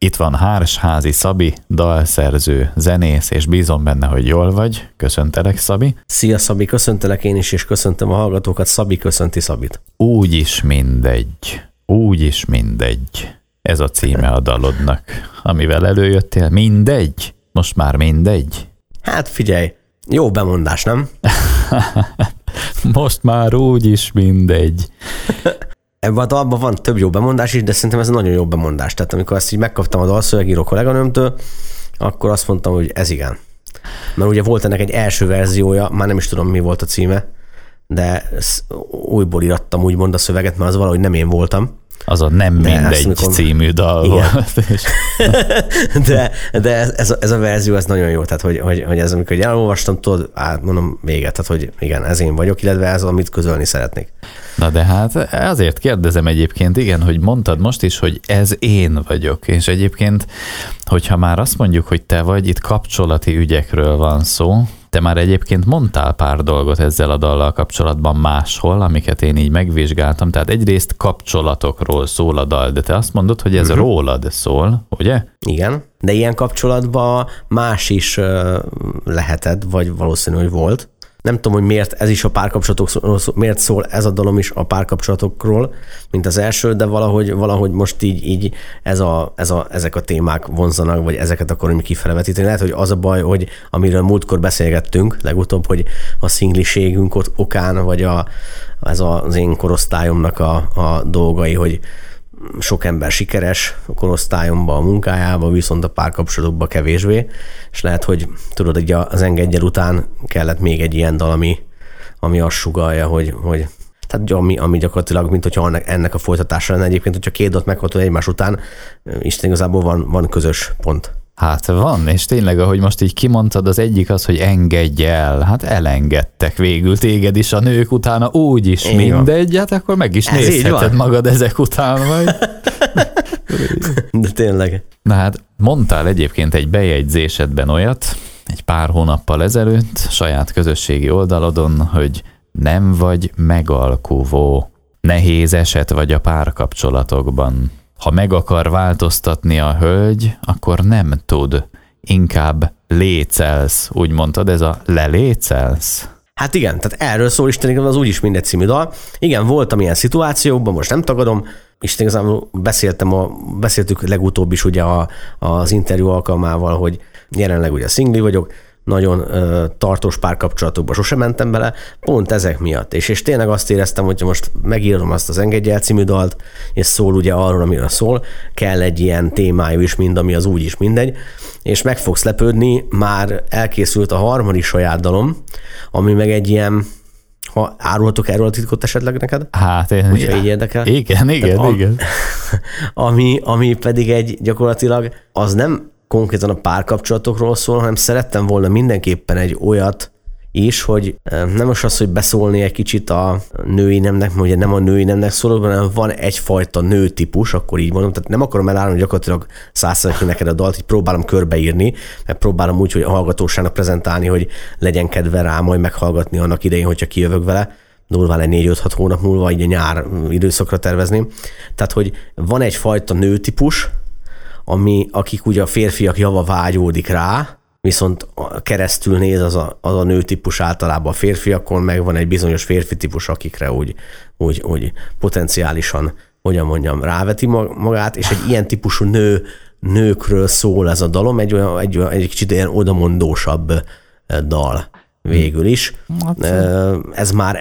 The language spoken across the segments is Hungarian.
Itt van Hársházi Szabi, dalszerző, zenész, és bízom benne, hogy jól vagy. Köszöntelek, Szabi. Szia, Szabi, köszöntelek én is, és köszöntöm a hallgatókat. Szabi köszönti Szabit. Úgyis mindegy. Ez a címe a dalodnak, amivel előjöttél. Mindegy? Most már mindegy? Hát figyelj, jó bemondás, nem? Most már úgyis mindegy. Ebben a dalban van több jó bemondás is, de szerintem ez nagyon jó bemondás. Tehát amikor ezt így megkaptam a dalszövegíró kolléganőmtől, akkor azt mondtam, hogy ez igen. Mert ugye volt ennek egy első verziója, már nem is tudom, mi volt a címe, de újból írattam úgymond a szöveget, mert az valahogy nem én voltam. Az a nem de mindegy mikor... című dal volt. És... de ez a verzió, ez nagyon jó. Tehát, hogy ez, amikor elolvastam, tudod, mondom véget. Tehát, hogy igen, ez én vagyok, illetve ez, amit közölni szeretnék. Na de hát azért kérdezem egyébként, igen, hogy mondtad most is, hogy ez én vagyok. És egyébként, hogyha már azt mondjuk, hogy te vagy, itt kapcsolati ügyekről van szó. Te már egyébként mondtál pár dolgot ezzel a dallal kapcsolatban máshol, amiket én így megvizsgáltam. Tehát egyrészt kapcsolatokról szól a dal, de te azt mondod, hogy ez rólad szól, ugye? Igen, de ilyen kapcsolatban más is lehetett, vagy valószínű, hogy volt. Nem tudom, hogy miért ez is a párkapcsolatokról, miért szól ez a dalom is a párkapcsolatokról, mint az első, de valahogy most így ezek a témák vonzanak, vagy ezeket akarom kifelevetíteni. Lehet, hogy az a baj, hogy amiről múltkor beszélgettünk legutóbb, hogy a szingliségünk okán, vagy ez az én korosztályomnak a dolgai, hogy sok ember sikeres a korosztályomban, a munkájában, viszont a párkapcsolatokban kevésbé, és lehet, hogy tudod, hogy az Engedjel után kellett még egy ilyen dal, ami azt sugallja, hogy tehát ami gyakorlatilag, mint hogyha ennek a folytatása lenne. Egyébként, hogyha két dalt meghatod egymás után, Isten igazából van közös pont. Hát van, és tényleg, ahogy most így kimondtad, az egyik az, hogy engedj el. Hát elengedtek végül téged is a nők utána, úgyis mindegy, hát akkor meg is nézheted magad ezek után majd. De tényleg. Na hát mondtál egyébként egy bejegyzésedben olyat, egy pár hónappal ezelőtt, saját közösségi oldalodon, hogy nem vagy megalkuvó, nehéz eset vagy a párkapcsolatokban. Ha meg akar változtatni a hölgy, akkor nem tud. Inkább lécelsz. Úgy mondtad, ez a lelécelsz? Hát igen, tehát erről szól Isten igazából az Úgyis mindegy című dal. Igen, voltam ilyen szituációkban, most nem tagadom. Isten igazából beszéltük legutóbb is ugye az interjú alkalmával, hogy jelenleg ugye szingli vagyok, nagyon tartós párkapcsolatokba sosem mentem bele, pont ezek miatt. És tényleg azt éreztem, hogyha most megírom azt az Engedj el című dalt, és szól ugye arról, amire szól, kell egy ilyen témájú is, mind ami az úgyis mindegy, és meg fogsz lepődni, már elkészült a harmadik saját dalom, ami meg egy ilyen, ha árulhatok erről a titkot esetleg neked? Hát én... Hogyha így érdekel? Igen. Ami pedig egy gyakorlatilag, az nem konkrétan a párkapcsolatokról szól, hanem szerettem volna mindenképpen egy olyat is, hogy nem most az, hogy beszólni egy kicsit a női nemnek, mert ugye nem a női nemnek szólok, hanem van egyfajta nőtípus, akkor így mondom, tehát nem akarom elárulni gyakorlatilag 100%-ig neked a dalt, így próbálom körbeírni, mert próbálom úgy, hogy a hallgatóságnak prezentálni, hogy legyen kedve rá majd meghallgatni annak idején, hogyha kijövök vele, durván egy 4-5-6 hónap múlva, így a nyár időszakra tervezném. Tehát, hogy van egyfajta nőtípus, akik ugye a férfiak java vágyódik rá, viszont keresztül néz az a nőtípus általában a férfiakon, meg van egy bizonyos férfi típus, akikre úgy potenciálisan, hogyan mondjam, ráveti magát, és egy ilyen típusú nőkről szól ez a dalom, egy kicsit ilyen odamondósabb dal végül is. Ez már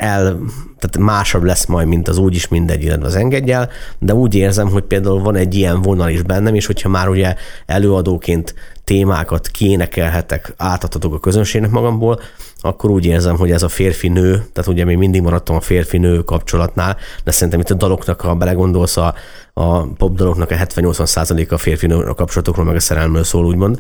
tehát másabb lesz majd, mint az Úgyis mindegy, illetve az Engedj el, de úgy érzem, hogy például van egy ilyen vonal is bennem, és hogyha már ugye előadóként témákat kiénekelhetek, átadhatok a közönségnek magamból, akkor úgy érzem, hogy ez a férfi-nő, tehát ugye még mindig maradtam a férfi-nő kapcsolatnál, de szerintem itt a daloknak, ha belegondolsz, a popdaloknak a 70-80%-a a férfi-nő kapcsolatokról, meg a szerelmről szól, úgymond.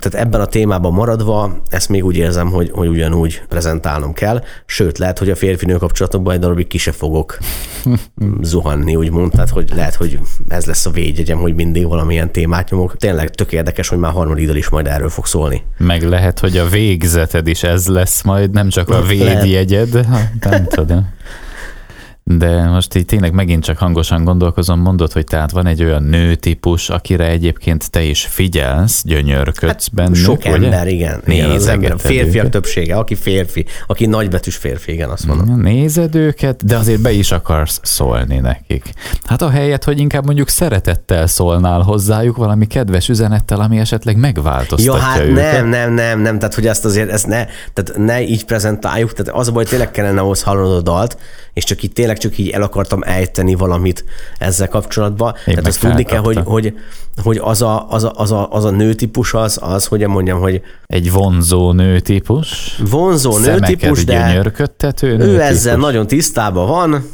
Tehát ebben a témában maradva, ezt még úgy érzem, hogy ugyanúgy prezentálnom kell, sőt, lehet, hogy a férfi-nő kapcsolatokban egy darabig ki se fogok zuhanni, úgymond, tehát hogy lehet, hogy ez lesz a védjegyem, hogy mindig valamilyen témát nyomok. Tényleg tök érdekes, hogy már harmadik dal is majd erről fog szólni. Meg lehet, hogy a végzeted is ez lesz majd, nem csak a védjegyed, nem tudom. De most így tényleg megint csak hangosan gondolkozom, mondod, hogy tehát van egy olyan nőtípus, akire egyébként te is figyelsz, gyönyörködsz bennük, hát sok ugye? Ember, igen. Nézed férfiak többsége, aki férfi, aki nagybetűs férfi, igen, azt mondom. Nézed őket, de azért be is akarsz szólni nekik. Hát ahelyett, hogy inkább mondjuk szeretettel szólnál hozzájuk, valami kedves üzenettel, ami esetleg megváltoztatja őket. Ja, hát őket. Nem, tehát hogy ezt azért, tehát ne így prezentáljuk, tehát az a baj, hogy tényleg kellene ahhoz hallanod a dalt, és csak itt tényleg csak így el akartam ejteni valamit ezzel kapcsolatban. Én tehát azt tudni kell, hogy az a nőtípus az, hogy mondjam, hogy... Egy vonzó nőtípus. Vonzó nőtípus, de gyönyörködtető nőtípus. Ő ezzel nagyon tisztában van.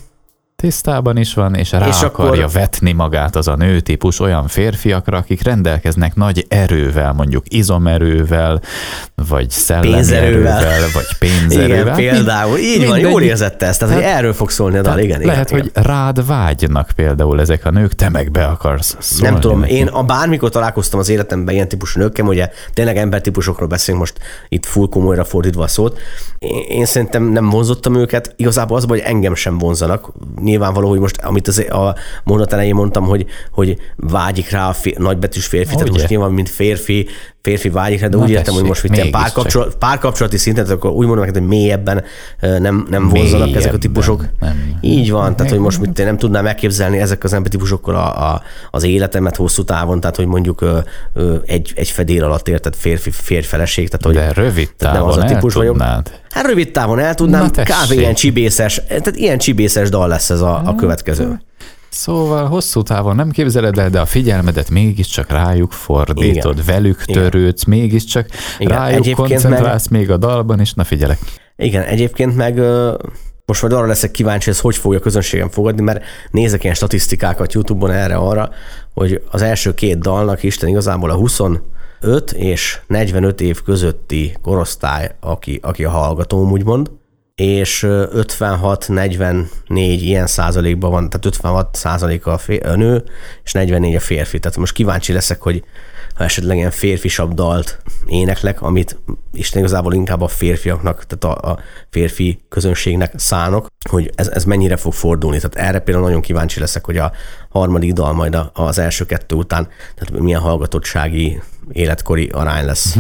Tisztában is van, és rá és akarja vetni magát az a nőtípus olyan férfiakra, akik rendelkeznek nagy erővel, mondjuk izomerővel, vagy szellemerővel, vagy pénzerővel. Igen, például. Így van, jól érzett ezt. Tehát, hogy erről fog szólni a dal. Igen, hogy rád vágynak például ezek a nők, te meg be akarsz szólni. Nem tudom, én bármikor találkoztam az életemben ilyen típusú nőkkel, ugye tényleg embertípusokról beszélünk most itt full komolyra fordítva a szót. Én szerintem nem vonzottam őket, igazából az, hogy engem sem vonzanak. Nyilvánvaló, hogy most, amit a mondat elején mondtam, hogy vágyik rá a nagybetűs férfi, tehát most nyilván, mint férfi vágyik rá, de úgy értem, hogy most hogy párkapcsolati szinten, akkor úgy mondom neked, hogy mélyebben nem vonzanak ezek a típusok. Nem. Így van, tehát hogy most mit nem tudnám elképzelni ezek az embertípusokkal az életemet hosszú távon, tehát hogy mondjuk egy fedél alatt érted férfi feleség. Tehát, hogy, de rövid távon nem az a típus vagyok. Hát rövid távon el tudnám, kb. Ilyen csibészes dal lesz ez a következő. Szóval hosszú távon nem képzeled el, de a figyelmedet mégiscsak rájuk fordítod, igen, velük törődsz, igen, mégiscsak igen, rájuk koncentrálsz még a dalban, és na figyelek. Igen, egyébként meg most majd arra leszek kíváncsi, hogy ez hogy fogja a közönségem fogadni, mert nézek ilyen statisztikákat YouTube-on erre-arra, hogy az első két dalnak Isten igazából a 25 és 45 év közötti korosztály, aki a hallgatóm, úgymond, és 56-44 ilyen százalékban van, tehát 56% a nő, és 44 a férfi. Tehát most kíváncsi leszek, hogy ha esetleg ilyen férfisabb dalt éneklek, amit Isten igazából inkább a férfiaknak, tehát a férfi közönségnek szánok, hogy ez mennyire fog fordulni. Tehát erre például nagyon kíváncsi leszek, hogy a harmadik dal majd az első kettő után, tehát milyen hallgatottsági életkori arány lesz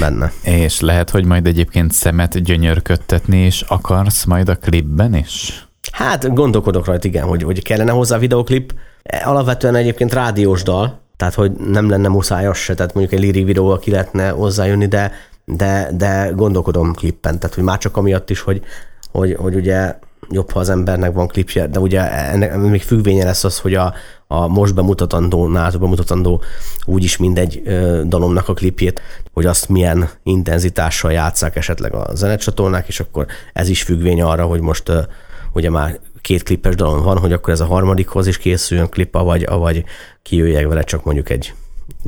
benne. És lehet, hogy majd egyébként szemet gyönyörködtetni is akarsz majd a klipben is? Hát gondolkodok rajta, igen, hogy kellene hozzá videoklip. Alapvetően egyébként rádiós dal, tehát hogy nem lenne muszájas se, tehát mondjuk egy líri videóval ki lehetne hozzájönni, de gondolkodom klippen, tehát hogy már csak amiatt is, hogy ugye jobb, ha az embernek van klipje, de ugye ennek még függvénye lesz az, hogy a most bemutatandó úgyis mindegy dalomnak a klipjét, hogy azt milyen intenzitással játsszák esetleg a zenecsatornák, és akkor ez is függvény arra, hogy most ugye már 2 klippes dalon van, hogy akkor ez a harmadikhoz is készüljön klip, vagy kijöjjek vele csak mondjuk egy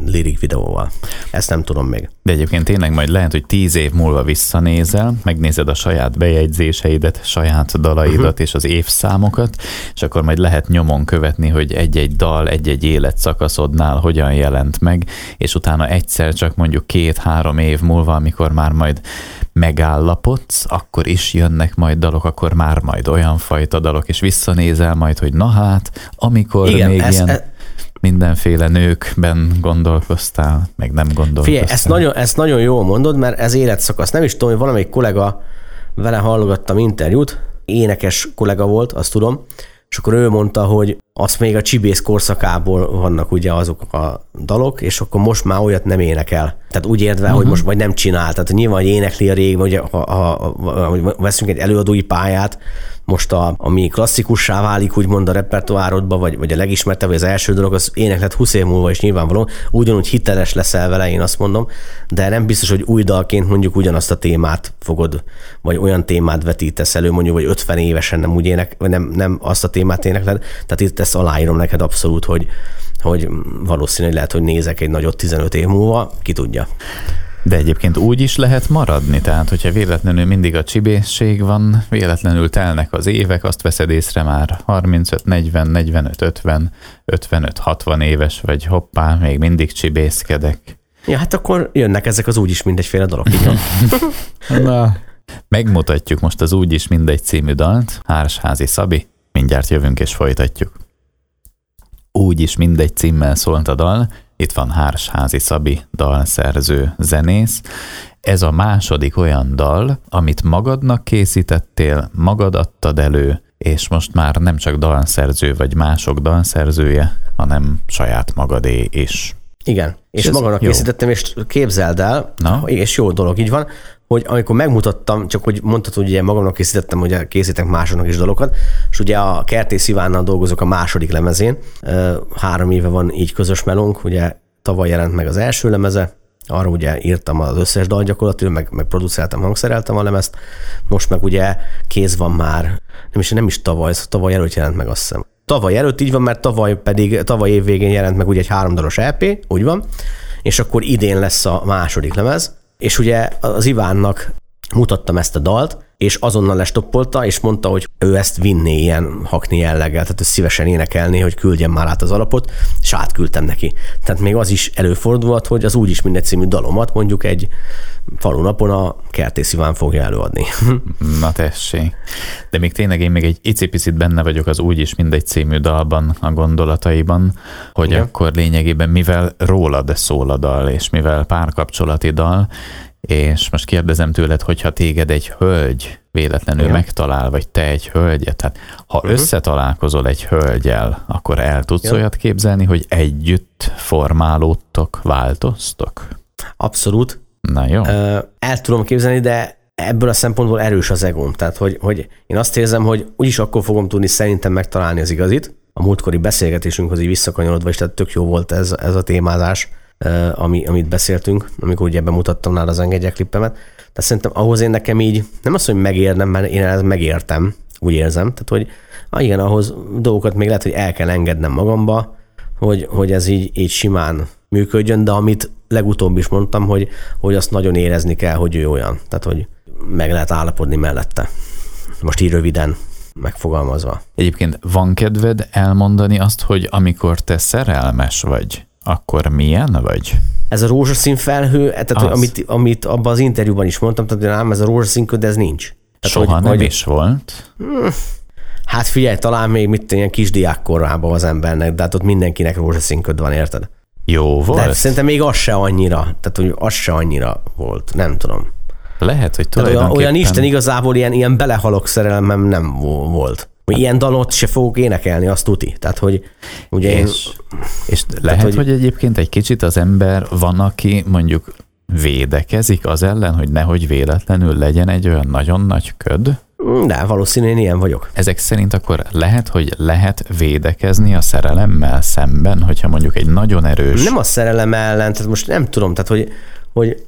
lirik videóval. Ezt nem tudom még. De egyébként tényleg majd lehet, hogy 10 év múlva visszanézel, megnézed a saját bejegyzéseidet, saját dalaidat és az évszámokat, és akkor majd lehet nyomon követni, hogy egy-egy dal, egy-egy életszakaszodnál hogyan jelent meg, és utána egyszer csak mondjuk 2-3 év múlva, amikor már majd megállapodsz, akkor is jönnek majd dalok, akkor már majd olyan fajta dalok, és visszanézel majd, hogy na hát, amikor igen, még ilyen... Mindenféle nőkben gondolkoztál, meg nem gondolkoztál. Figyelj, ezt nagyon jól mondod, mert ez életszakasz. Nem is tudom, hogy valamelyik kollega, vele hallgattam interjút, énekes kollega volt, azt tudom, és akkor ő mondta, hogy azt még a csibész korszakából vannak ugye azok a dalok, és akkor most már olyat nem énekel. Tehát úgy értve, hogy most majd nem csinál. Tehát nyilván, hogy énekli a régen, ugye, ha veszünk egy előadói pályát, most ami klasszikussá válik, úgymond a repertoárodba, vagy a legismertebb, vagy az első dolog, az éneklet 20 év múlva is nyilvánvaló, ugyanúgy hiteles leszel vele, én azt mondom, de nem biztos, hogy új dalként mondjuk ugyanazt a témát fogod, vagy olyan témát vetítesz elő, mondjuk, vagy 50 évesen nem úgy nem azt a témát énekled. Tehát itt ezt aláírom neked abszolút, hogy valószínűleg lehet, hogy nézek egy nagyot 15 év múlva, ki tudja. De egyébként úgy is lehet maradni, tehát hogyha véletlenül mindig a csibészség van, véletlenül telnek az évek, azt veszed észre már 35, 40, 45, 50, 55, 60 éves vagy, hoppá, még mindig csibészkedek. Ja, hát akkor jönnek ezek az úgyis mindegyféle dolog. Na, megmutatjuk most az Úgyis mindegy című dalt, Hársházi Szabi, Mindjárt jövünk és folytatjuk. Úgyis mindegy címmel szólt a dal, itt van Hársházi Szabi, dalszerző, zenész. Ez a második olyan dal, amit magadnak készítettél, magad adtad elő, és most már nem csak dalszerző vagy mások dalszerzője, hanem saját magadé is. Igen, és magamnak készítettem, és képzeld el, na? És jó dolog, így van, hogy amikor megmutattam, csak hogy mondtad, hogy ugye magamnak készítettem, hogy készítek másoknak is dalokat, és ugye a Kertész Ivánnal dolgozok a második lemezén, 3 éve van így közös melónk, ugye tavaly jelent meg az első lemeze, arra ugye írtam az összes dal gyakorlatilag, meg producáltam, hangszereltem a lemezt, most meg ugye kész van már, nem is tavaly előtt jelent meg, azt hiszem. Tavaly előtt így van, mert tavaly év végén jelent meg ugye egy 3 dalos EP, úgy van, és akkor idén lesz a második lemez, és ugye az Ivánnak mutattam ezt a dalt, és azonnal lestoppolta, és mondta, hogy ő ezt vinné ilyen hakni jelleggel, tehát ő szívesen énekelné, hogy küldjem már át az alapot, és átküldtem neki. Tehát még az is előfordulhat, hogy az Úgyis Mindegy című dalomat mondjuk egy falunapon a Kertész Iván fogja előadni. Na tessék. De még tényleg én még egy icipicit benne vagyok az Úgyis Mindegy című dalban, a gondolataiban, hogy igen, akkor lényegében mivel rólad szól a dal, és mivel párkapcsolati dal, és most kérdezem tőled, hogyha téged egy hölgy véletlenül igen, megtalál, vagy te egy hölgyet, tehát ha összetalálkozol egy hölgyel, akkor el tudsz igen, olyat képzelni, hogy együtt formálódtok, változtok? Abszolút. Na jó. El tudom képzelni, de ebből a szempontból erős az egóm. Tehát, hogy én azt érzem, hogy úgyis akkor fogom tudni szerintem megtalálni az igazit. A múltkori beszélgetésünkhoz így visszakanyarodva, és tehát tök jó volt ez a témázás, amit beszéltünk, amikor ugye bemutattam nálad az Engedje klippemet. Tehát szerintem ahhoz én nekem így, nem az, hogy megérnem, mert én ezt megértem, úgy érzem. Tehát, hogy igen, ahhoz dolgokat még lehet, hogy el kell engednem magamba, hogy ez így simán működjön, de amit legutóbb is mondtam, hogy azt nagyon érezni kell, hogy ő olyan. Tehát, hogy meg lehet állapodni mellette. Most így röviden megfogalmazva. Egyébként van kedved elmondani azt, hogy amikor te szerelmes vagy, akkor milyen vagy? Ez a rózsaszín felhő, tehát amit abban az interjúban is mondtam, tehát ám ez a rózsaszín köd, ez nincs. Tehát, soha nem is volt. Hát figyelj, talán még ilyen kisdiák korában az embernek, de hát ott mindenkinek rózsaszín köd van, érted? Jó volt. De szerintem még az se annyira volt, nem tudom. Lehet, hogy tulajdonképpen... Olyan Isten igazából ilyen belehalok szerelemem nem volt. Ilyen dalot se fogok énekelni, azt tuti. Tehát, hogy ugye és lehet, tehát, hogy egyébként egy kicsit az ember van, aki mondjuk védekezik az ellen, hogy nehogy véletlenül legyen egy olyan nagyon nagy köd. De valószínűleg ilyen vagyok. Ezek szerint akkor lehet, hogy lehet védekezni a szerelemmel szemben, hogyha mondjuk egy nagyon erős... Nem a szerelem ellen, tehát most nem tudom, tehát hogy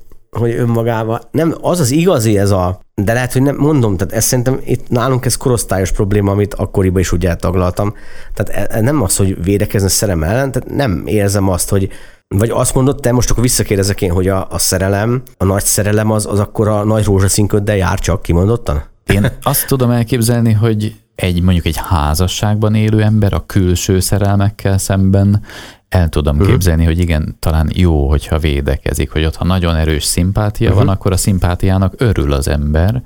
önmagában, nem, az az igazi ez a, de lehet, hogy nem, mondom, tehát ez szerintem itt nálunk ez korosztályos probléma, amit akkoriban is úgy eltaglaltam. Tehát nem az, hogy védekezni a szerelem ellen, tehát nem érzem azt, hogy, vagy azt mondod, te most akkor visszakérdezek én, hogy a szerelem, a nagy szerelem az akkor a nagy rózsaszínköddel jár csak kimondottan? Én azt tudom elképzelni, hogy mondjuk egy házasságban élő ember a külső szerelmekkel szemben el tudom képzelni, hogy igen, talán jó, hogyha védekezik, hogy ott, ha nagyon erős szimpátia van, akkor a szimpátiának örül az ember,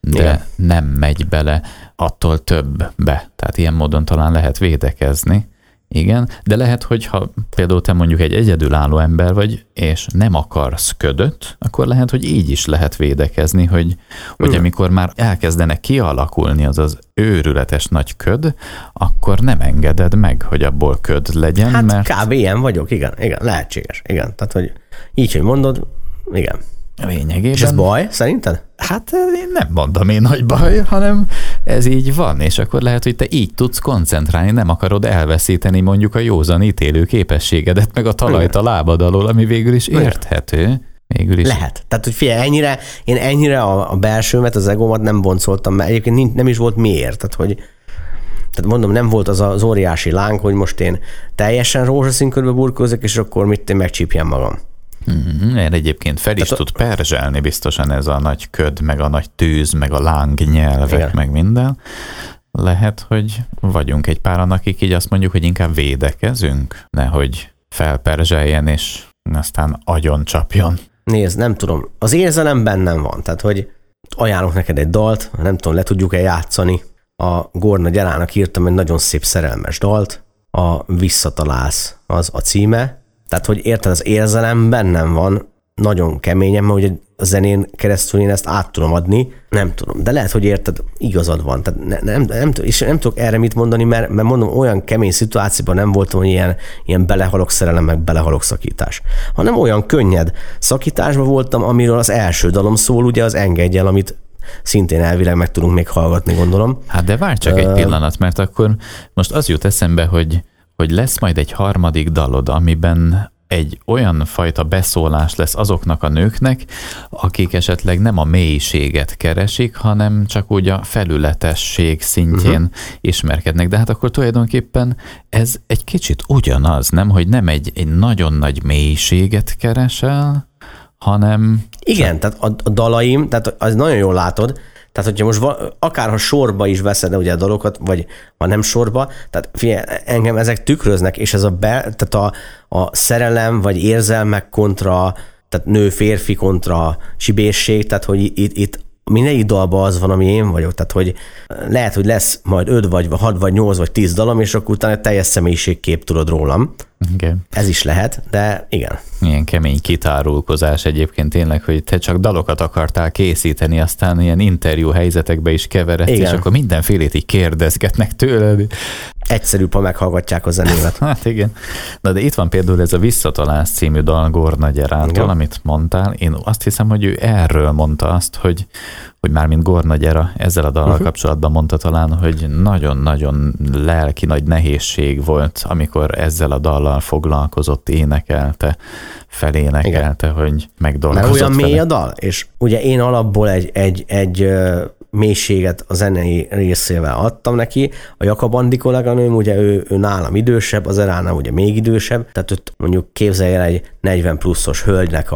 de igen, nem megy bele attól többbe. Tehát ilyen módon talán lehet védekezni. Igen, de lehet, hogyha például te mondjuk egy egyedülálló ember vagy, és nem akarsz ködöt, akkor lehet, hogy így is lehet védekezni, hogy amikor már elkezdene kialakulni az őrületes nagy köd, akkor nem engeded meg, hogy abból köd legyen, hát mert... Hát kb. Ilyen vagyok, igen, lehetséges, igen. Tehát, hogy így, hogy mondod, igen. Lényegében. És ez baj, szerinted? Hát én nem mondom én nagy baj, hanem ez így van, és akkor lehet, hogy te így tudsz koncentrálni, nem akarod elveszíteni mondjuk a józan ítélő képességedet, meg a talajt a lábad alól, ami végül is érthető. Végül is. Lehet. Tehát, hogy figyelj, én ennyire a belsőmet, az egómat nem boncoltam, mert egyébként nem is volt miért, tehát mondom, nem volt az óriási láng, hogy most én teljesen rózsaszín körbe burkózok, és akkor mit én megcsípjem magam. Én egyébként fel is tud perzselni biztosan ez a nagy köd, meg a nagy tűz, meg a lángnyelvek, igen, meg minden. Lehet, hogy vagyunk egy páran, akik így azt mondjuk, hogy inkább védekezünk, nehogy felperzseljen, és aztán agyon csapjon. Nézd, nem tudom. Az érzelem bennem van, tehát hogy ajánlok neked egy dalt, nem tudom, le tudjuk-e játszani. a Gorna Gyerának írtam egy nagyon szép szerelmes dalt, a Visszatalálsz az a címe, tehát hogy érted, az érzelem bennem van, nagyon keményen, mert ugye a zenén keresztül én ezt át tudom adni, nem tudom, de lehet, hogy érted, igazad van, tehát nem tudok erre mit mondani, mert mondom, olyan kemény szituációban nem voltam, hogy ilyen belehalok szerelem, meg belehalok szakítás, hanem olyan könnyed szakításban voltam, amiről az első dalom szól, ugye az Engedj el, amit szintén elvileg meg tudunk még hallgatni, gondolom. Hát de várj csak egy pillanat, mert akkor most az jut eszembe, hogy lesz majd egy harmadik dalod, amiben egy olyan fajta beszólás lesz azoknak a nőknek, akik esetleg nem a mélységet keresik, hanem csak úgy a felületesség szintjén ismerkednek. De hát akkor tulajdonképpen ez egy kicsit ugyanaz, nem? Hogy nem egy nagyon nagy mélységet keresel, hanem... Igen, tehát a dalaim, tehát az nagyon jól látod, tehát hogyha most akárha sorba is veszed ugye a dalokat, vagy ha nem sorba, tehát figyelj, engem ezek tükröznek, és ez a szerelem, vagy érzelmek kontra, tehát nő-férfi kontra sibészség, tehát hogy itt mindegyik dalban az van, ami én vagyok, tehát hogy lehet, hogy lesz majd 5 vagy 6 vagy 8 vagy 10 dalom, és akkor utána teljes személyiségkép tudod rólam. Okay. Ez is lehet, de igen. Ilyen kemény kitárulkozás egyébként tényleg, hogy te csak dalokat akartál készíteni, aztán ilyen interjú helyzetekbe is keveredsz, és akkor mindenfélét így kérdezgetnek tőled. Egyszerűbb, ha meghallgatják a zenémet. Hát igen. Na de itt van például ez a Visszatalálsz című dal Gorna Gyerától, amit mondtál. Én azt hiszem, hogy ő erről mondta azt, hogy mármint Gorna Gyera ezzel a dallal kapcsolatban mondta talán, hogy nagyon-nagyon lelki nagy nehézség volt, amikor ezzel a dallal foglalkozott, énekelte, felénekelte, hogy megdolgozott. Mert olyan mély a dal, és ugye én alapból egy mélységet a zenei részével adtam neki. A Jakab Andi kolléganőm, ugye ő nálam idősebb, az Eránál ugye még idősebb, tehát ott mondjuk képzelj el egy 40 pluszos hölgynek,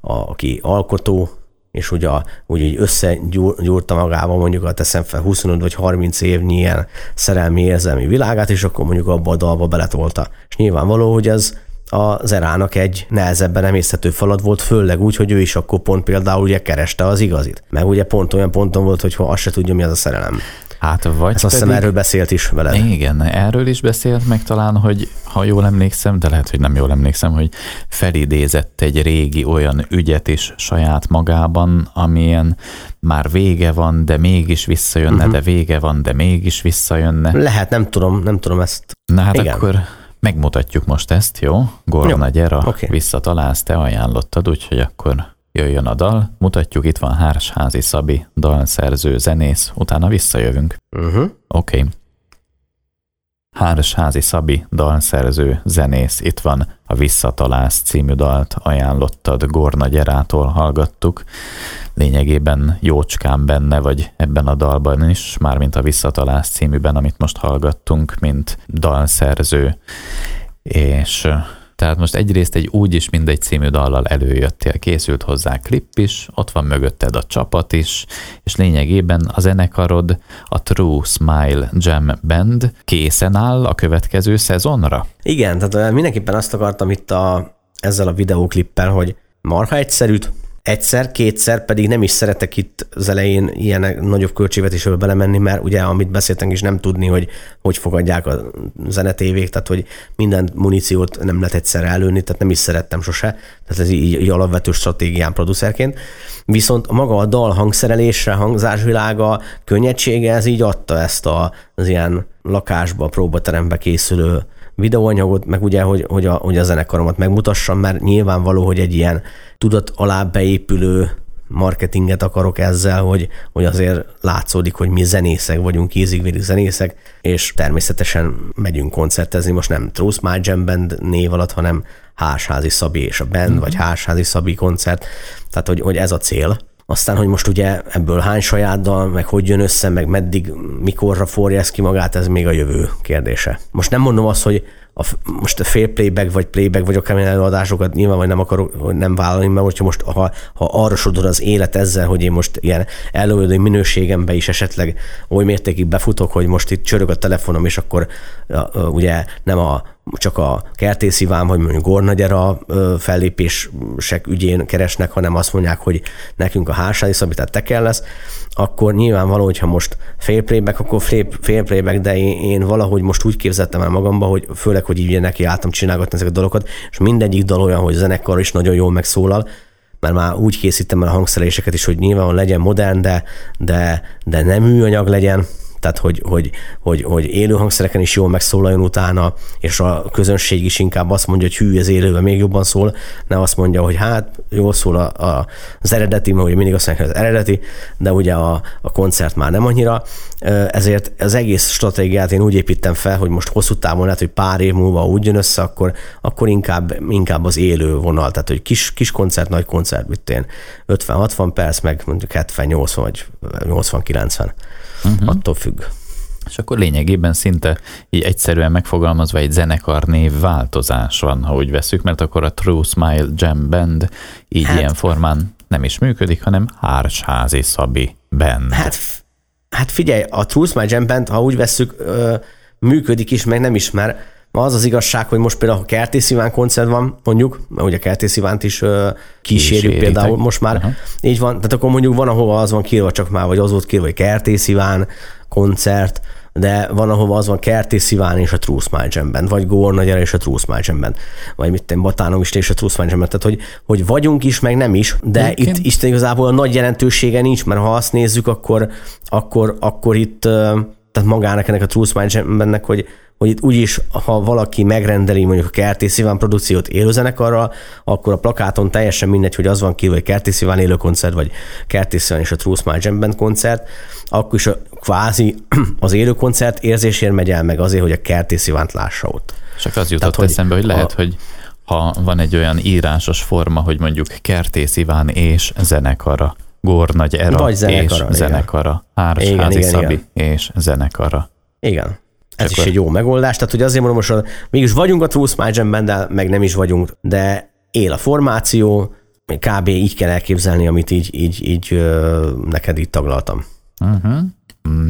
aki alkotó, és ugye így összegyúrta magával mondjuk a teszem fel 25 vagy 30 évnyi ilyen szerelmi érzelmi világát, és akkor mondjuk abba a dalba beletolta. És nyilvánvaló, hogy ez a Zerának egy nehezebben emészhető falat volt, főleg úgy, hogy ő is akkor pont például ugye kereste az igazit. Meg ugye pont olyan ponton volt, hogy azt se tudja, mi az a szerelem. Hát vagy ezt azt hiszem, erről beszélt is veled. Igen, erről is beszélt meg talán, hogy ha jól emlékszem, de lehet, hogy nem jól emlékszem, hogy felidézett egy régi olyan ügyet is saját magában, amilyen már vége van, de mégis visszajönne, de vége van, de mégis visszajönne. Lehet, nem tudom ezt. Na hát igen. Akkor... megmutatjuk most ezt, jó? Gorna Gyera, Visszatalálsz, te ajánlottad, úgyhogy akkor jöjjön a dal. Mutatjuk, itt van Hársházi Szabi, dalszerző, zenész, utána visszajövünk. Oké. Hársházi Szabi, dalszerző, zenész, itt van a Visszatalálsz című dalt ajánlottad, Gorna Gyerától hallgattuk. Lényegében jócskán benne vagy ebben a dalban is, mármint a Visszatalálsz címűben, amit most hallgattunk, mint dalszerző. És tehát most egyrészt egy Úgyis Mindegy című dallal előjöttél, készült hozzá klip is, ott van mögötted a csapat is, és lényegében a zenekarod, a True Smile Jam Band készen áll a következő szezonra? Igen, tehát mindenképpen azt akartam itt ezzel a videóklippel, hogy marha egyszerűt, egyszer-kétszer, pedig nem is szeretek itt az elején ilyen nagyobb költségvetésből belemenni, mert ugye amit beszéltünk is, nem tudni, hogy fogadják a zenetévék, tehát hogy minden muníciót nem lehet egyszerre előni, tehát nem is szerettem sose, tehát ez így alapvető stratégiám producerként. Viszont maga a dal hangszerelésre, hangzásvilága, könnyedsége, ez így adta ezt az ilyen lakásba, próbaterembe készülő videóanyagot, meg ugye, hogy a zenekaromat megmutassam, mert nyilvánvaló, hogy egy ilyen tudat alá beépülő marketinget akarok ezzel, hogy azért látszódik, hogy mi zenészek vagyunk, kézig-vérig zenészek, és természetesen megyünk koncertezni, most nem True Smile Jam Band név alatt, hanem Hársházi Szabi és a band, vagy Hársházi Szabi koncert, tehát hogy ez a cél. Aztán, hogy most ugye ebből hány saját dal, meg hogy jön össze, meg meddig, mikorra forja ez ki magát, ez még a jövő kérdése. Most nem mondom azt, hogy most a fél playback, vagy akár előadásokat nyilván vagy nem akarok nem vállalni, mert hogyha most, ha arra sodor az élet ezzel, hogy én most ilyen előadói minőségembe is esetleg oly mértékig befutok, hogy most itt csörög a telefonom, és akkor ugye nem a csak a Kertész Iván, vagy mondjuk Gorna Gyera fellépések ügyén keresnek, hanem azt mondják, hogy nekünk a Hársházi Szabi, tehát te kell lesz, akkor nyilvánvaló, hogyha most fail playback, akkor fail playback, de én valahogy most úgy képzeltem el magamba, hogy főleg, hogy így neki álltam csinálgatni ezeket a dalokat, és mindegyik dal olyan, hogy zenekar is nagyon jól megszólal, mert már úgy készítem el a hangszereléseket is, hogy nyilván legyen modern, de nem műanyag legyen, tehát hogy élő hangszereken is jól megszólaljon utána, és a közönség is inkább azt mondja, hogy hű, ez élőben még jobban szól, ne azt mondja, hogy hát jól szól az eredeti, mert ugye mindig azt mondják, hogy az eredeti, de ugye a koncert már nem annyira, ezért az egész stratégiát én úgy építem fel, hogy most hosszú távon lehet, hogy pár év múlva úgy jön össze, akkor inkább az élő vonal, tehát hogy kis koncert, nagy koncert, mint én 50-60 perc, meg mondjuk 70-80 vagy 80-90. Attól függ. És akkor lényegében szinte így egyszerűen megfogalmazva egy zenekarnév változás van, ha úgy veszük, mert akkor a True Smile Jam Band így ilyen formán nem is működik, hanem Hársházi Szabi Band. Hát figyelj, a True Smile Jam Band, ha úgy veszük, működik is, meg nem is, mert az az igazság, hogy most például, ha Kertész Iván koncert van, mondjuk, mert ugye Kertész Ivánt is kísérjük például most már, így van, tehát akkor mondjuk van, ahova az van kírva csak már, vagy az volt kírva, hogy Kertész Iván koncert, de van, ahova az van Kertész Iván és a True Smile Jam Band, vagy Gorna Gyera és a True Smile Jam Band, vagy mit tenni, Batánom is és a True Smile Jam Band, tehát hogy vagyunk is, meg nem is, de okay. Itt is igazából a nagy jelentősége nincs, mert ha azt nézzük, akkor itt, tehát magának ennek a True Smile Jam Bandnek, hogy itt úgyis, ha valaki megrendeli mondjuk a Kertész Iván produkciót élőzenekarral, akkor a plakáton teljesen mindegy, hogy az van kívül, hogy Kertész Iván élőkoncert, vagy Kertész Iván és a True Smile Jam Band koncert, akkor is kvázi az élőkoncert érzésért megy el, meg azért, hogy a Kertész Ivánt lássa ott. Csak az jutott eszembe, hogy lehet, hogy ha van egy olyan írásos forma, hogy mondjuk Kertész Iván és zenekara, Gorna Gyera és zenekara, Hársházi Szabi és zenekara. Igen. Ez is egy jó megoldás, tehát hogy azért mondom, hogy mégis vagyunk a True Smile Jam Banddel, meg nem is vagyunk, de él a formáció, kb. Így kell elképzelni, amit így neked így taglaltam. Uh-huh.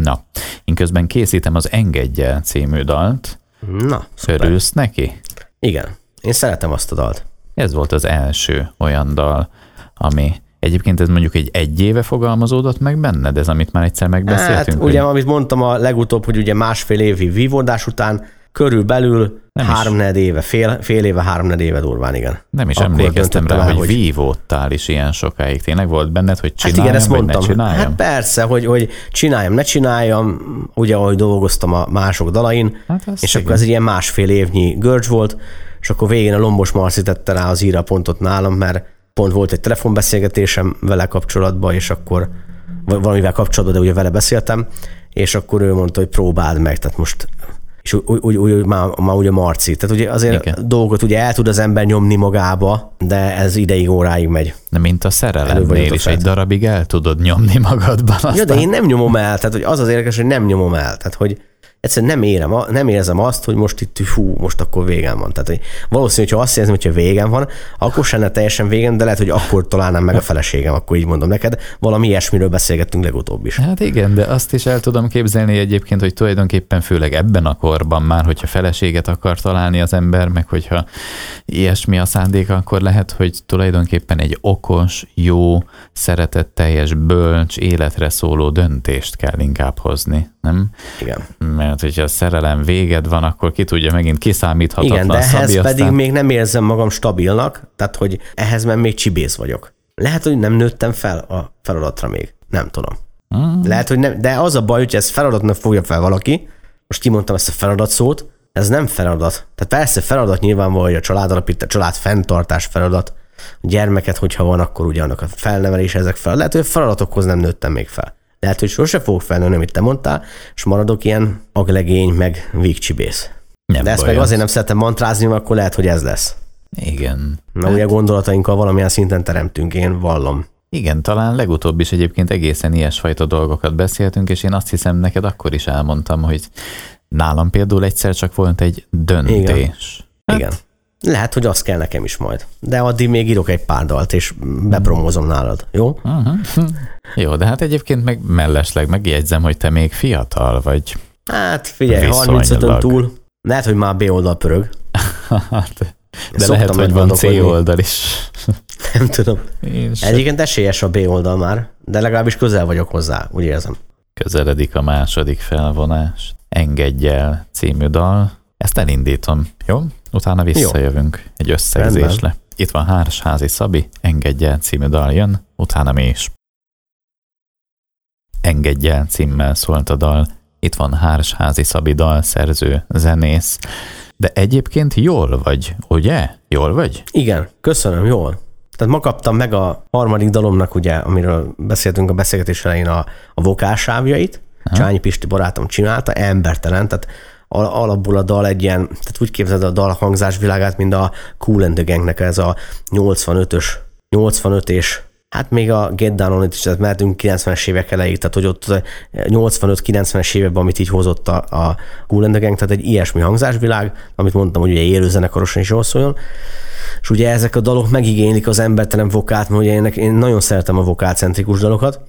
Na, én közben készítem az Engedjel című dalt. Na, szuper. Örülsz neki? Igen, én szeretem azt a dalt. Ez volt az első olyan dal, ami... Egyébként ez mondjuk egy éve fogalmazódott meg benned, ez amit már egyszer megbeszéltünk? Hát ugye, amit mondtam a legutóbb, hogy ugye másfél évi vívódás után körülbelül fél éve, háromnegyed éve durván, igen. Nem is akkor emlékeztem rá, hogy vívódtál is ilyen sokáig. Tényleg volt benned, hogy csináljam, hát igen, vagy mondtam. Ne csináljam? Hát persze, hogy csináljam, ne csináljam, ugye ahogy dolgoztam a mások dalain, hát és igen. Akkor ez ilyen másfél évnyi görcs volt, és akkor végén a Lombos Marci tette rá az íra pontot nálam, mert pont volt egy telefonbeszélgetésem vele kapcsolatban, és akkor valamivel kapcsolatban, de ugye vele beszéltem, és akkor ő mondta, hogy próbáld meg, tehát most, és úgy már ugye Marci, tehát ugye azért igen. Dolgot ugye el tud az ember nyomni magába, de ez ideig, óráig megy. De mint a szerelemnél is egy darabig el tudod nyomni magadban. Aztán... Ja, de én nem nyomom el, tehát hogy az érdekes, hogy nem nyomom el, tehát hogy egyszerűen nem érzem azt, hogy most itt hú, most akkor végem van. Tehát hogy valószínű, hogyha azt érzem, hogyha végem van, akkor sem lenne teljesen végem, de lehet, hogy akkor találnám meg a feleségem, akkor így mondom neked. Valami ilyesmiről beszélgettünk legutóbb is. Hát igen, de azt is el tudom képzelni egyébként, hogy tulajdonképpen főleg ebben a korban már, hogyha feleséget akar találni az ember, meg hogyha ilyesmi a szándéka, akkor lehet, hogy tulajdonképpen egy okos, jó, szeretetteljes, bölcs, életre szóló döntést kell inkább hozni, nem? Igen. Mert hogyha a szerelem véged van, akkor ki tudja, megint kiszámíthatatlan. Igen, de ehhez aztán... pedig még nem érzem magam stabilnak, tehát hogy ehhez már még csibész vagyok. Lehet, hogy nem nőttem fel a feladatra még. Nem tudom. Lehet, hogy nem, de az a baj, hogy ezt feladatnak fogja fel valaki. Most kimondtam ezt a feladat szót, ez nem feladat. Tehát persze feladat nyilvánvaló, hogy a család fenntartás feladat. A gyermeket, hogyha van, akkor ugye annak a felnevelése, ezek feladat. Lehet, hogy a feladatokhoz nem nőttem még fel. Lehet, hogy sose fogok felnőni, amit te mondtál, és maradok ilyen aglegény, meg vígcsibész. Nem de ezt meg azért nem szeretem mantrázni, mert akkor lehet, hogy ez lesz. Igen. Na hát... ugye gondolatainkkal valamilyen szinten teremtünk, én vallom. Igen, talán legutóbb is egyébként egészen ilyesfajta dolgokat beszéltünk, és én azt hiszem, neked akkor is elmondtam, hogy nálam például egyszer csak volt egy döntés. Igen. Hát... Igen. Lehet, hogy az kell nekem is majd. De addig még írok egy pár dalt, és bepromózom nálad, jó? Uh-huh. Jó, de hát egyébként meg mellesleg megjegyzem, hogy te még fiatal vagy. Hát figyelj, 35-ön túl. Lehet, hogy már B oldal pörög. De lehet, hogy van C oldal is. Nem tudom. Egyébként esélyes a B oldal már, de legalábbis közel vagyok hozzá, úgy érzem. Közeledik a második felvonás. Engedj el című dal. Ezt elindítom, jó? Utána visszajövünk egy összegzésre. Itt van Hársházi Szabi, Engedj el című dal jön, utána mi is. Engedj el címmel szólt a dal. Itt van Hársházi Szabi dalszerző, zenész. De egyébként jól vagy, ugye? Jól vagy? Igen, köszönöm, jól. Tehát ma kaptam meg a harmadik dalomnak, ugye, amiről beszéltünk a beszélgetés elején, a vokálsávjait. Csányi Pisti barátom csinálta, embertelen, tehát alapból a dal egy ilyen, tehát úgy képzeld a dal hangzásvilágát, mint a Kool and the Gangnek ez a 85-ös, hát még a Get Down is, tehát mehetünk 90-es évek elejéig, tehát hogy ott 85-90-es években, amit így hozott a Kool and the Gang, tehát egy ilyesmi hangzásvilág, amit mondtam, hogy ugye élőzenekarosan is jól szóljon, és ugye ezek a dalok megigénylik az embertelen vokát, mert ugye én nagyon szeretem a vokálcentrikus dalokat,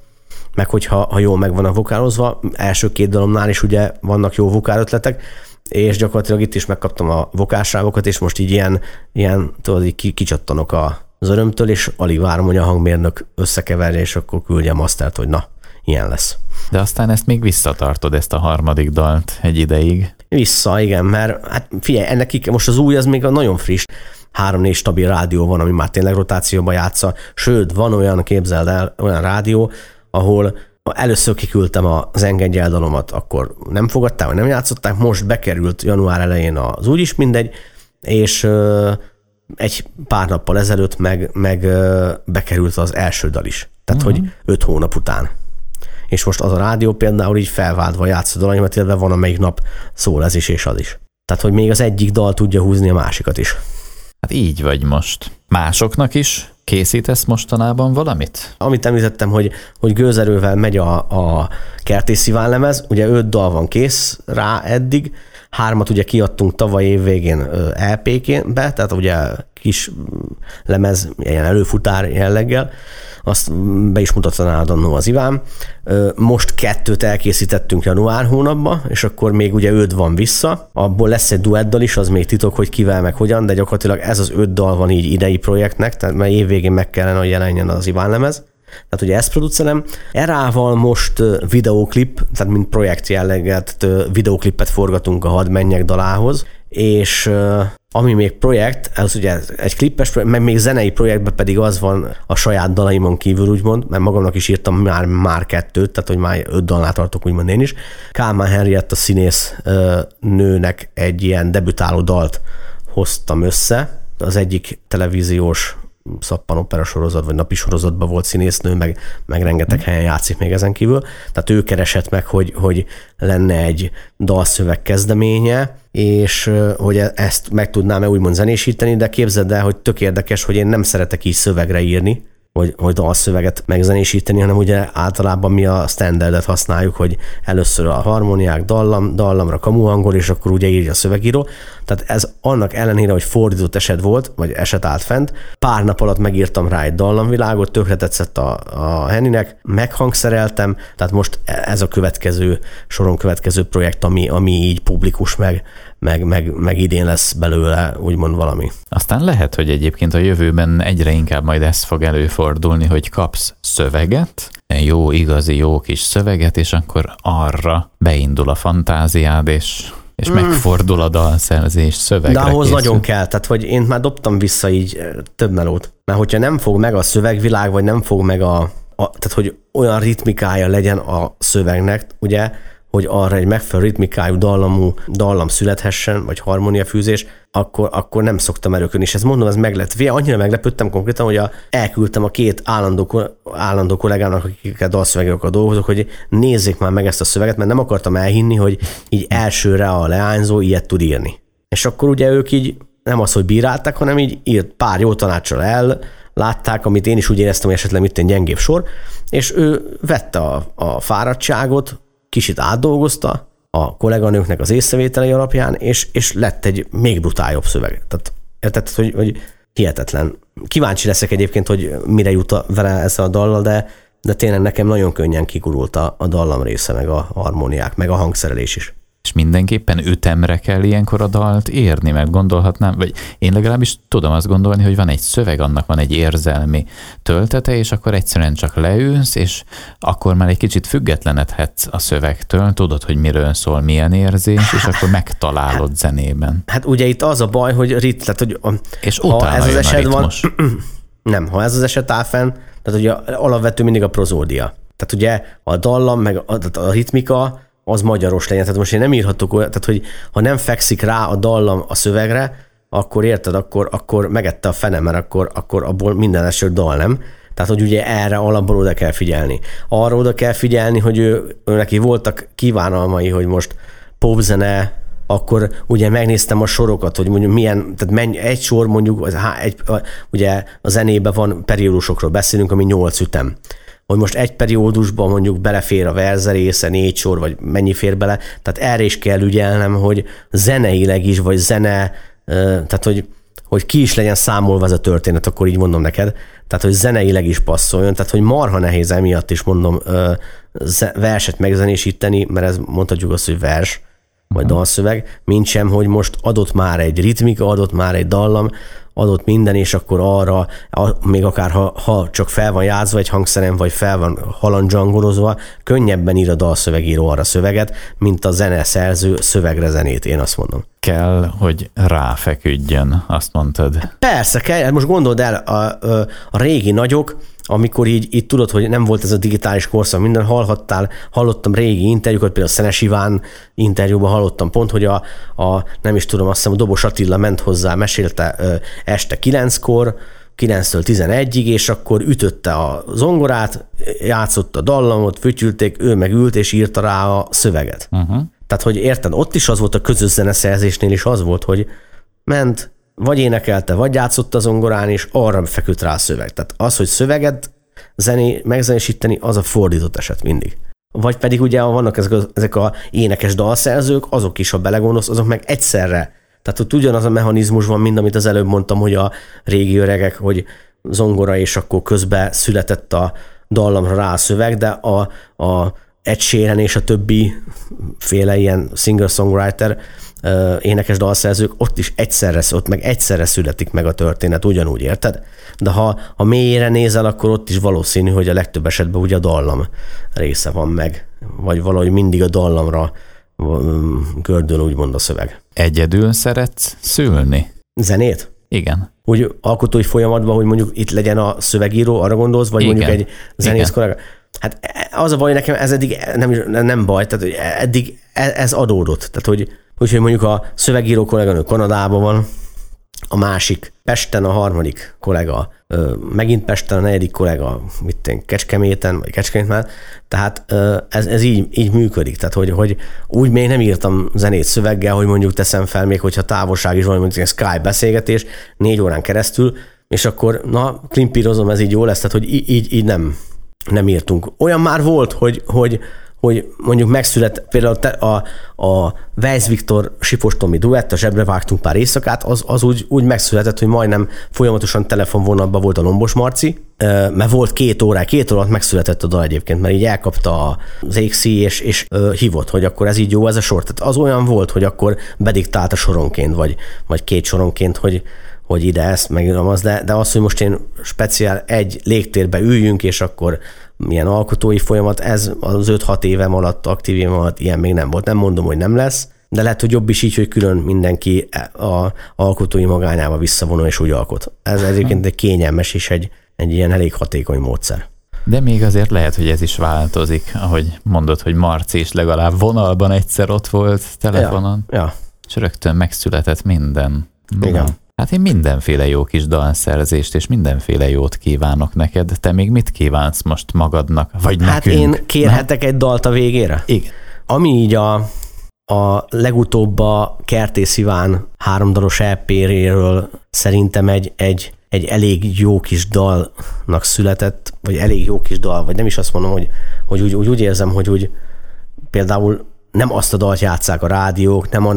meg hogyha jól meg vannak vokálozva, első két dalomnál is ugye vannak jó vokálötletek, és gyakorlatilag itt is megkaptam a vokálsávokat, és most így ilyen tudod, így kicsattanok az örömtől, és alig várom, hogy a hangmérnök összekeverje, és akkor küldje a mastert, hogy na, ilyen lesz. De aztán ezt még visszatartod, ezt a harmadik dalt egy ideig. Igen, mert hát figyelj, ennek most az új, az még a nagyon friss, 3-4 stabil rádió van, ami már tényleg rotációba játsza, sőt, van olyan, képzeld el, olyan rádió, ahol először kiküldtem az Engedj el dalomat, akkor nem fogadták, vagy nem játszották, most bekerült január elején az Úgyis mindegy, és egy pár nappal ezelőtt meg bekerült az első dal is. Tehát, hogy 5 hónap után. És most az a rádió például így felváltva játszó dalaimat, illetve van, amelyik nap szól ez is és az is. Tehát, hogy még az egyik dal tudja húzni a másikat is. Hát így vagy most. Másoknak is készítesz mostanában valamit? Amit említettem, hogy gőzerővel megy a Kertész Iván lemez, ugye 5 dal van kész rá eddig, 3-at ugye kiadtunk tavaly év végén LP-be, tehát ugye kis lemez, ilyen előfutár jelleggel, azt be is mutatnád annó az Iván. Most 2-t elkészítettünk január hónapban, és akkor még ugye 5 van vissza, abból lesz egy duettdal is, az még titok, hogy kivel meg hogyan, de gyakorlatilag ez az 5 dal van így idei projektnek, tehát már évvégén meg kellene, hogy jelenjen az Iván lemez. Tehát ugye ezt producerem. Erával most videóklip, tehát mint projekt jelleggel, videóklipet forgatunk a Hadd menjek dalához, és ami még projekt, az ugye egy klippes projekt, meg még zenei projektben pedig az van a saját dalaimon kívül, úgymond, mert magamnak is írtam már 2, tehát hogy már 5 dalnál tartok, úgymond én is. Kálmán Henrietta színész nőnek egy ilyen debütáló dalt hoztam össze. Az egyik televíziós szappanopera sorozat, vagy napi sorozatban volt színésznő, meg rengeteg helyen játszik még ezen kívül. Tehát ő keresett meg, hogy lenne egy dalszöveg kezdeménye, és hogy ezt meg tudnám-e úgymond zenésíteni, de képzeld el, hogy tök érdekes, hogy én nem szeretek így szövegre írni, hogy dalszöveget megzenésíteni, hanem ugye általában mi a standardet használjuk, hogy először a harmóniák, dallamra kamuhangol, és akkor ugye írja a szövegíró. Tehát ez annak ellenére, hogy fordított eset volt, vagy eset állt fent, pár nap alatt megírtam rá egy dallamvilágot, tökre tetszett a Henninek, meghangszereltem, tehát most ez a soron következő projekt, ami így publikus meg idén lesz belőle úgymond valami. Aztán lehet, hogy egyébként a jövőben egyre inkább majd ez fog előfordulni, hogy kapsz szöveget, jó, igazi, jó kis szöveget, és akkor arra beindul a fantáziád, és megfordul a dalszerzés szövegre. De ahhoz készül. Nagyon kell, tehát hogy én már dobtam vissza így több melót. Mert hogyha nem fog meg a szövegvilág, vagy nem fog meg tehát hogy olyan ritmikája legyen a szövegnek, ugye, hogy arra egy megfelelő ritmikájú dallam születhessen, vagy harmóniafűzés, akkor nem szoktam erőkön. És ezt mondom, ez meglepő. Annyira meglepődtem konkrétan, hogy elküldtem a 2 állandó kollégának, akikkel dalszövegekkel dolgozok, hogy nézzék már meg ezt a szöveget, mert nem akartam elhinni, hogy így elsőre a leányzó ilyet tud írni. És akkor ugye ők így nem az, hogy bírálták, hanem így írt pár jó tanácssal látták, amit én is úgy éreztem, hogy esetleg itt egy gyengébb sor, és ő vette a fáradtságot, kicsit átdolgozta a kolléganőknek az észrevételei alapján, és lett egy még brutáljabb szöveg. Tehát hogy hihetetlen. Kíváncsi leszek egyébként, hogy mire jut vele ezzel a dallal, de tényleg nekem nagyon könnyen kigurult a dallam része, meg a harmóniák, meg a hangszerelés is. És mindenképpen ütemre kell ilyenkor a dalt érni, mert gondolhatnám, vagy én legalábbis tudom azt gondolni, hogy van egy szöveg, annak van egy érzelmi töltete, és akkor egyszerűen csak leülsz, és akkor már egy kicsit függetlenedhetsz a szövegtől, tudod, hogy miről szól, milyen érzés, és akkor megtalálod zenében. Hát ugye itt az a baj, hogy ez az eset van, nem, ha ez az eset áll fenn, tehát ugye alapvető mindig a prozódia. Tehát ugye a dallam, meg a ritmika, az magyaros legyen. Tehát most én nem írhatok olyan, tehát hogy ha nem fekszik rá a dallam a szövegre, akkor érted, akkor megette a fenem, mert akkor abból minden eső dal, nem? Tehát, hogy ugye erre alapból oda kell figyelni. Arra oda kell figyelni, hogy ő neki voltak kívánalmai, hogy most popzene, akkor ugye megnéztem a sorokat, hogy mondjuk milyen, tehát egy sor mondjuk, ugye a zenében van periódusokról beszélünk, ami 8 ütem. Hogy most egy periódusban mondjuk belefér a verze része, 4 sor, vagy mennyi fér bele, tehát erre is kell ügyelnem, hogy zeneileg is, vagy zene, tehát hogy ki is legyen számolva ez a történet, akkor így mondom neked, tehát hogy zeneileg is passzoljon, tehát hogy marha nehéz emiatt is mondom verset megzenésíteni, mert ez mondhatjuk azt, hogy vers, vagy dalszöveg, mintsem, hogy most adott már egy ritmika, adott már egy dallam, adott minden, és akkor arra, még akár ha csak fel van játszva egy hangszeren, vagy fel van halandzsangolozva, könnyebben ír a dalszövegíró arra szöveget, mint a zeneszerző szövegre zenét, én azt mondom. Kell, hogy ráfeküdjön, azt mondtad. Persze kell, most gondold el, a régi nagyok, amikor így tudod, hogy nem volt ez a digitális korszak, minden hallottam régi interjúkat, például Szenes Iván interjúban hallottam pont, hogy nem is tudom, azt hiszem a Dobos Attila ment hozzá, mesélte este 9-kor, 9-től 11-ig, és akkor ütötte a zongorát, játszott a dallamot, fütyülték, ő megült, és írta rá a szöveget. Uh-huh. Tehát, hogy érted, ott is az volt a közös zeneszerzésnél is az volt, hogy ment, vagy énekelte, vagy játszott a zongorán, és arra feküdt rá a szöveg. Tehát az, hogy szöveget megzenésíteni, az a fordított eset mindig. Vagy pedig ugye vannak ezek a énekes dalszerzők, azok is, ha belegondolsz, azok meg egyszerre. Tehát ott ugyanaz a mechanizmus van, mint amit az előbb mondtam, hogy a régi öregek, hogy zongora, és akkor közben született a dallamra rá a szöveg, de a Ed Sheeran és a többi féle ilyen singer-songwriter énekes dalszerzők, ott is egyszerre születik meg a történet, ugyanúgy, érted? De ha mélyére nézel, akkor ott is valószínű, hogy a legtöbb esetben ugye a dallam része van meg, vagy valahogy mindig a dallamra gördül úgymond a szöveg. Egyedül szeretsz szülni? Zenét? Igen. Úgy alkotói folyamatban, hogy mondjuk itt legyen a szövegíró, arra gondolsz, vagy igen, mondjuk egy zenész kollega? Hát az a baj, nekem ez eddig nem baj, tehát hogy eddig ez adódott. Tehát, hogy mondjuk a szövegíró kolléganő Kanadában van, a másik Pesten, a harmadik kollega megint Pesten, a negyedik kollega Kecskeméten, vagy Kecskemétmár. Tehát ez így működik. Tehát, hogy úgy még nem írtam zenét szöveggel, hogy mondjuk teszem fel, még hogyha távolság is van, mondjuk Skype beszélgetés 4 órán keresztül, és akkor na, klimpírozom, ez így jó lesz, tehát hogy így nem írtunk. Olyan már volt, hogy mondjuk megszület, például a Weiss Viktor Sipos Tomi duett, a zsebre vágtunk pár éjszakát, az úgy megszületett, hogy majdnem folyamatosan telefonvonalban volt a Lombos Marci, mert volt 2 óra megszületett a dal egyébként, mert így elkapta az ékszi, és hívott, hogy akkor ez így jó, ez a sor. Tehát az olyan volt, hogy akkor bediktált a soronként, vagy 2 soronként, hogy ide ezt megírom az, de az, hogy most én speciál egy légtérbe üljünk, és akkor milyen alkotói folyamat, ez az 5-6 évem alatt, aktív évem alatt ilyen még nem volt. Nem mondom, hogy nem lesz, de lehet, hogy jobb is így, hogy külön mindenki a alkotói magányába visszavonul, és úgy alkot. Ez egyébként egy kényelmes és egy ilyen elég hatékony módszer. De még azért lehet, hogy ez is változik, ahogy mondod, hogy Marci is legalább vonalban egyszer ott volt telefonon, ja. És rögtön megszületett minden. Igen. Hát én mindenféle jó kis dalszerzést, és mindenféle jót kívánok neked. Te még mit kívánsz most magadnak, vagy nekünk? Hát én kérhetek egy dalt a végére? Igen. Ami így a legutóbb a Kertész Iván 3 dalos EP-ről szerintem egy elég jó kis dalnak született, vagy elég jó kis dal, vagy nem is azt mondom, hogy úgy érzem, hogy úgy például nem azt a dalt játsszák a rádiók, nem a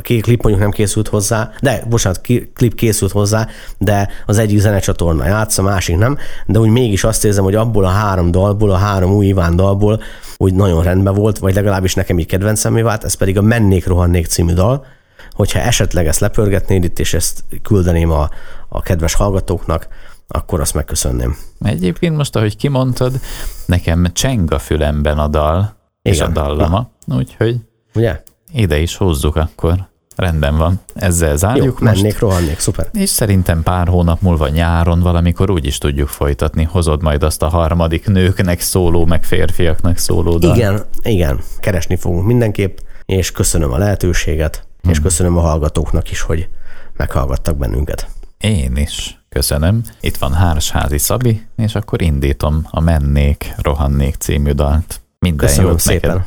klip mondjuk nem készült hozzá, de bocsánat, klip készült hozzá, de az egyik zenecsatorna játsz, a másik nem, de úgy mégis azt érzem, hogy abból a három dalból, a három új Iván dalból úgy nagyon rendben volt, vagy legalábbis nekem így kedvencemmé vált, ez pedig a Mennék Rohannék című dal, hogyha esetleg ezt lepörgetnéd itt, és ezt küldeném a kedves hallgatóknak, akkor azt megköszönném. Egyébként most, ahogy kimondtad, nekem cseng a fülemben a dal, igen, és a dallama, úgyhogy ugye? Ide is hozzuk akkor. Rendben van, ezzel zárjuk. Jó, most. Mennék, rohannék, szuper. És szerintem pár hónap múlva nyáron valamikor úgy is tudjuk folytatni, hozod majd azt a harmadik nőknek szóló, meg férfiaknak szóló dal. Igen, igen, keresni fogunk mindenképp, és köszönöm a lehetőséget, és köszönöm a hallgatóknak is, hogy meghallgattak bennünket. Én is köszönöm. Itt van Hársházi Szabi, és akkor indítom a Mennék, rohannék című dalt. Minden jót szépen. Neked.